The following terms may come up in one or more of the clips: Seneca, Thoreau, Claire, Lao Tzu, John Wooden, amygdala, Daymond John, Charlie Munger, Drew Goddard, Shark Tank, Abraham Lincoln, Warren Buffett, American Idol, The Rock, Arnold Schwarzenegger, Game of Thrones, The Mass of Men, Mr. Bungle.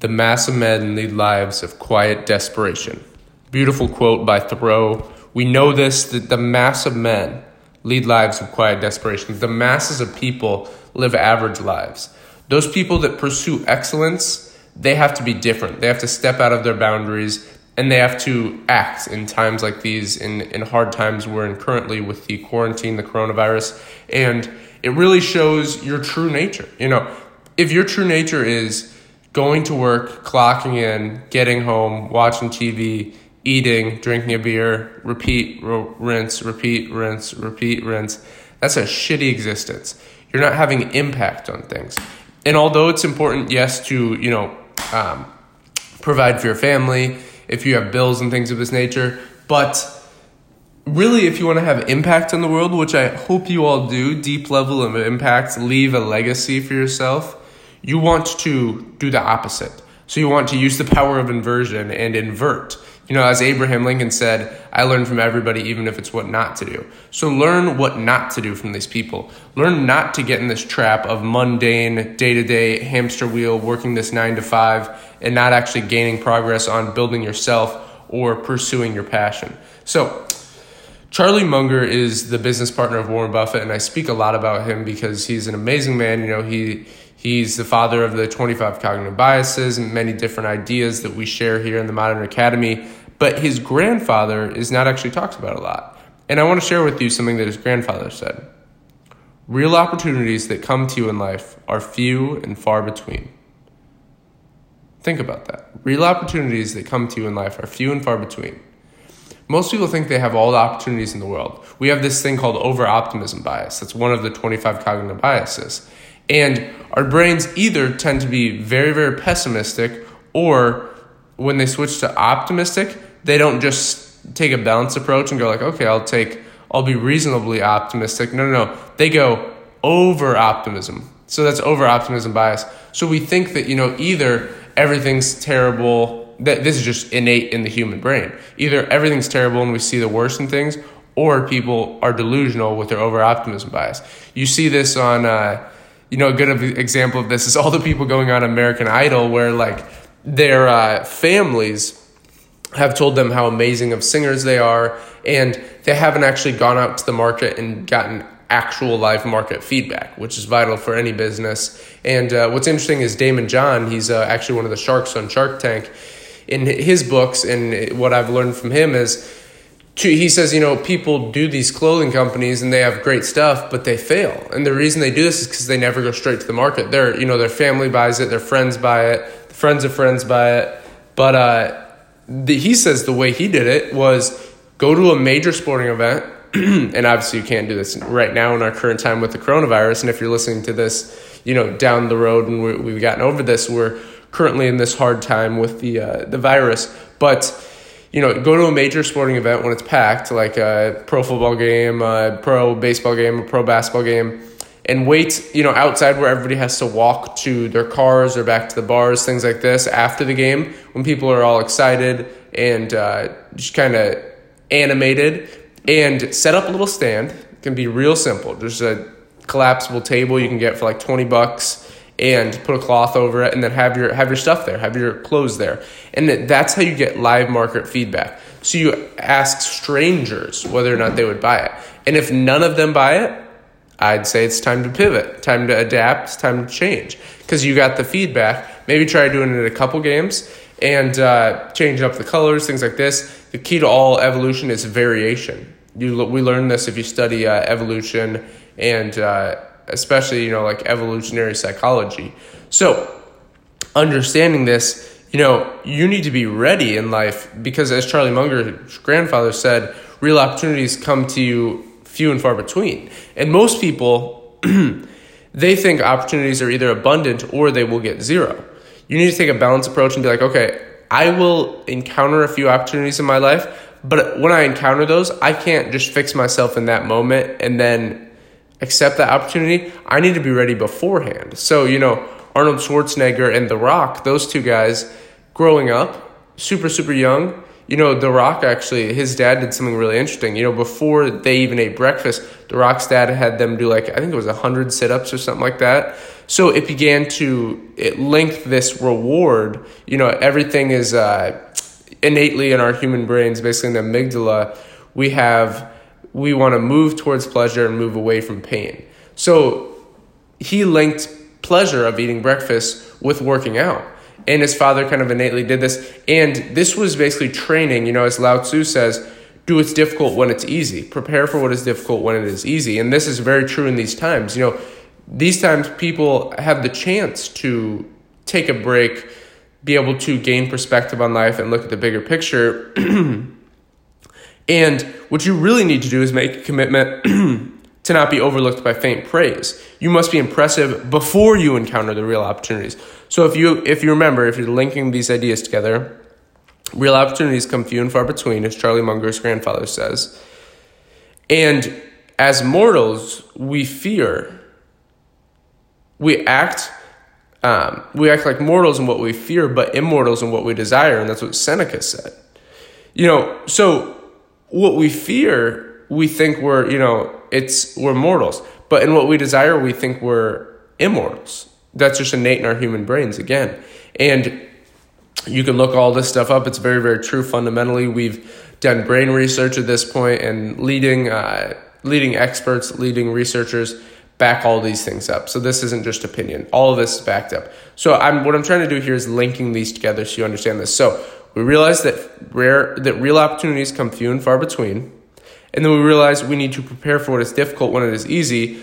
The mass of men lead lives of quiet desperation. Beautiful quote by Thoreau. We know this, that the mass of men lead lives of quiet desperation. The masses of people live average lives. Those people that pursue excellence, they have to be different. They have to step out of their boundaries, and they have to act in times like these, in hard times we're in currently with the quarantine, the coronavirus. And it really shows your true nature. You know, if your true nature is going to work, clocking in, getting home, watching TV, eating, drinking a beer, repeat, rinse, repeat, rinse, repeat, rinse, that's a shitty existence. You're not having impact on things. And although it's important, yes, to, you know, provide for your family if you have bills and things of this nature, but really, if you want to have impact on the world, which I hope you all do, deep level of impact, leave a legacy for yourself, you want to do the opposite. So you want to use the power of inversion and invert. You know, as Abraham Lincoln said, I learn from everybody, even if it's what not to do. So learn what not to do from these people. Learn not to get in this trap of mundane, day-to-day hamster wheel, working this 9 to 5 and not actually gaining progress on building yourself or pursuing your passion. So Charlie Munger is the business partner of Warren Buffett, and I speak a lot about him because he's an amazing man. You know, he's the father of the 25 cognitive biases and many different ideas that we share here in the Modern Academy. But his grandfather is not actually talked about a lot. And I want to share with you something that his grandfather said. Real opportunities that come to you in life are few and far between. Think about that. Real opportunities that come to you in life are few and far between. Most people think they have all the opportunities in the world. We have this thing called over-optimism bias. That's one of the 25 cognitive biases. And our brains either tend to be very, very pessimistic, or when they switch to optimistic, they don't just take a balanced approach and go like, okay, I'll be reasonably optimistic. No. They go over optimism. So that's over optimism bias. So we think that, you know, either everything's terrible, that this is just innate in the human brain. Either everything's terrible and we see the worst in things, or people are delusional with their over optimism bias. You see this on, you know, a good example of this is all the people going on American Idol, where like, their families have told them how amazing of singers they are, and they haven't actually gone out to the market and gotten actual live market feedback, which is vital for any business. And what's interesting is Daymond John, he's actually one of the sharks on Shark Tank. In his books, and what I've learned from him is, he says, you know, people do these clothing companies and they have great stuff, but they fail. And the reason they do this is because they never go straight to the market. They're, you know, their family buys it, their friends buy it, friends of friends buy it. But he says the way he did it was go to a major sporting event. And obviously you can't do this right now in our current time with the coronavirus. And if you're listening to this, you know, down the road and we've gotten over this, we're currently in this hard time with the virus. But, you know, go to a major sporting event when it's packed, like a pro football game, a pro baseball game, a pro basketball game. And wait, you know, outside where everybody has to walk to their cars or back to the bars, things like this, after the game, when people are all excited and just kind of animated, and set up a little stand. It can be real simple. There's a collapsible table you can get for like $20 and put a cloth over it, and then have your stuff there, have your clothes there. And that's how you get live market feedback. So you ask strangers whether or not they would buy it. And if none of them buy it, I'd say it's time to pivot, time to adapt, time to change, because you got the feedback. Maybe try doing it a couple games and change up the colors, things like this. The key to all evolution is variation. We learn this if you study evolution and especially, you know, like evolutionary psychology. So understanding this, you know, you need to be ready in life because, as Charlie Munger's grandfather said, real opportunities come to you few and far between. And most people, they think opportunities are either abundant or they will get zero. You need to take a balanced approach and be like, okay, I will encounter a few opportunities in my life, but when I encounter those, I can't just fix myself in that moment and then accept that opportunity. I need to be ready beforehand. So, you know, Arnold Schwarzenegger and The Rock, those two guys growing up, super, super young, You know, The Rock actually, his dad did something really interesting. You know, before they even ate breakfast, The Rock's dad had them do like, I think it was 100 sit-ups or something like that. So it began to, it linked this reward. You know, everything is innately in our human brains, basically in the amygdala, we want to move towards pleasure and move away from pain. So he linked pleasure of eating breakfast with working out. And his father kind of innately did this. And this was basically training, you know, as Lao Tzu says, do what's difficult when it's easy. Prepare for what is difficult when it is easy. And this is very true in these times. You know, these times people have the chance to take a break, be able to gain perspective on life and look at the bigger picture. And what you really need to do is make a commitment to not be overlooked by faint praise. You must be impressive before you encounter the real opportunities. So if you remember, if you're linking these ideas together, real opportunities come few and far between, as Charlie Munger's grandfather says. And as mortals, we fear. We act like mortals in what we fear, but immortals in what we desire. And that's what Seneca said. You know, so what we fear, we think we're mortals. But in what we desire, we think we're immortals. That's just innate in our human brains again. And you can look all this stuff up. It's very, very true. Fundamentally, we've done brain research at this point and leading experts, leading researchers back all these things up. So this isn't just opinion. All of this is backed up. So what I'm trying to do here is linking these together so you understand this. So we realize that real opportunities come few and far between. And then we realize we need to prepare for what is difficult when it is easy.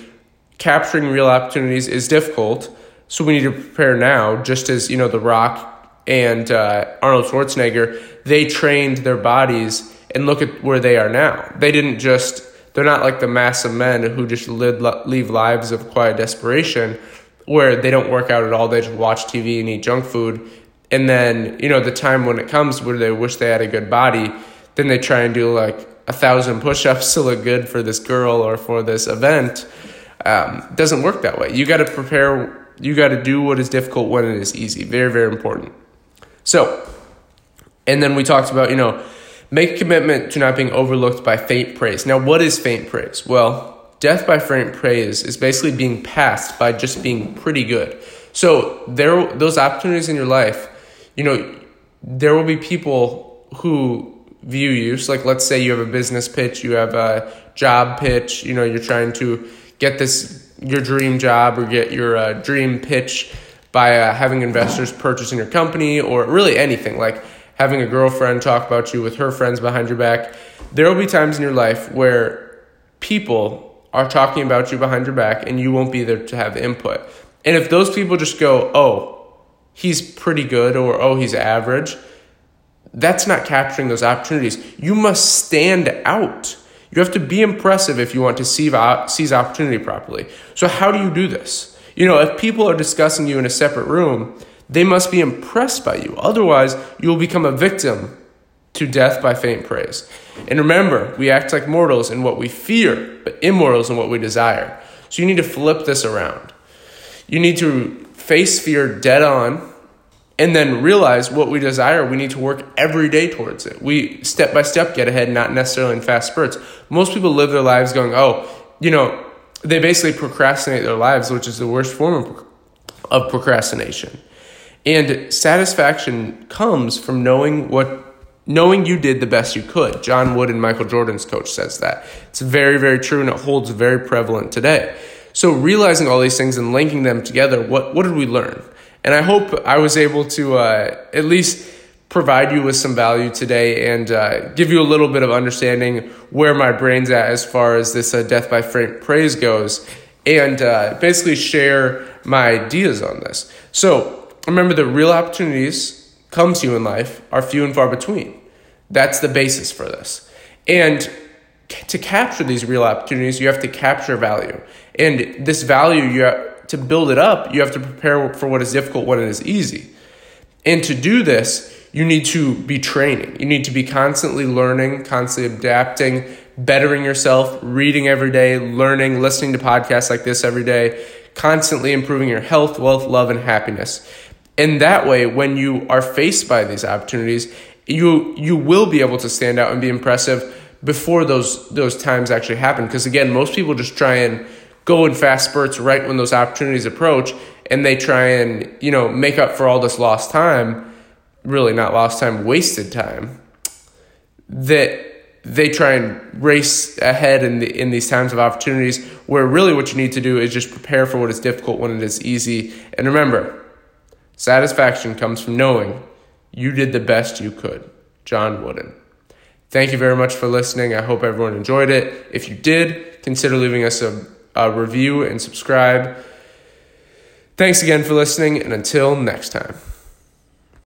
Capturing real opportunities is difficult. So we need to prepare now, just as, you know, The Rock and Arnold Schwarzenegger, they trained their bodies and look at where they are now. They're not like the mass of men who just live lives of quiet desperation where they don't work out at all. They just watch TV and eat junk food. And then, you know, the time when it comes where they wish they had a good body, then they try and do like 1,000 push-ups to look good for this girl or for this event. Doesn't work that way. You got to prepare. You got to do what is difficult when it is easy. Very, very important. So, and then we talked about, you know, make a commitment to not being overlooked by faint praise. Now, what is faint praise? Well, death by faint praise is basically being passed by just being pretty good. So those opportunities in your life, you know, there will be people who view you. So like, let's say you have a business pitch, you have a job pitch, you know, you're trying to get your dream job or get your dream pitch by having investors purchase in your company or really anything, like having a girlfriend talk about you with her friends behind your back. There will be times in your life where people are talking about you behind your back and you won't be there to have input. And if those people just go, oh, he's pretty good or oh, he's average, that's not capturing those opportunities. You must stand out. You have to be impressive if you want to seize opportunity properly. So how do you do this? You know, if people are discussing you in a separate room, they must be impressed by you. Otherwise, you will become a victim to death by faint praise. And remember, we act like mortals in what we fear, but immortals in what we desire. So you need to flip this around. You need to face fear dead on, and then realize what we desire, we need to work every day towards it. We step by step get ahead, not necessarily in fast spurts. Most people live their lives going, oh, you know, they basically procrastinate their lives, which is the worst form of procrastination. And satisfaction comes from knowing you did the best you could. John Wooden, Michael Jordan's coach, says that. It's very, very true, and it holds very prevalent today. So realizing all these things and linking them together, what did we learn? And I hope I was able to at least provide you with some value today and give you a little bit of understanding where my brain's at as far as this death by faint praise goes, and basically share my ideas on this. So remember, the real opportunities come to you in life are few and far between. That's the basis for this. And to capture these real opportunities, you have to capture value. And this value, to build it up, you have to prepare for what is difficult when it is easy. And to do this, you need to be training. You need to be constantly learning, constantly adapting, bettering yourself, reading every day, learning, listening to podcasts like this every day, constantly improving your health, wealth, love, and happiness. And that way, when you are faced by these opportunities, you will be able to stand out and be impressive before those times actually happen. Because again, most people just try and go in fast spurts right when those opportunities approach, and they try and, you know, make up for all this lost time, really not lost time, wasted time, that they try and race ahead in these times of opportunities, where really what you need to do is just prepare for what is difficult when it is easy. And remember, satisfaction comes from knowing you did the best you could. John Wooden. Thank you very much for listening. I hope everyone enjoyed it. If you did, consider leaving us a review and subscribe. Thanks again for listening, and until next time.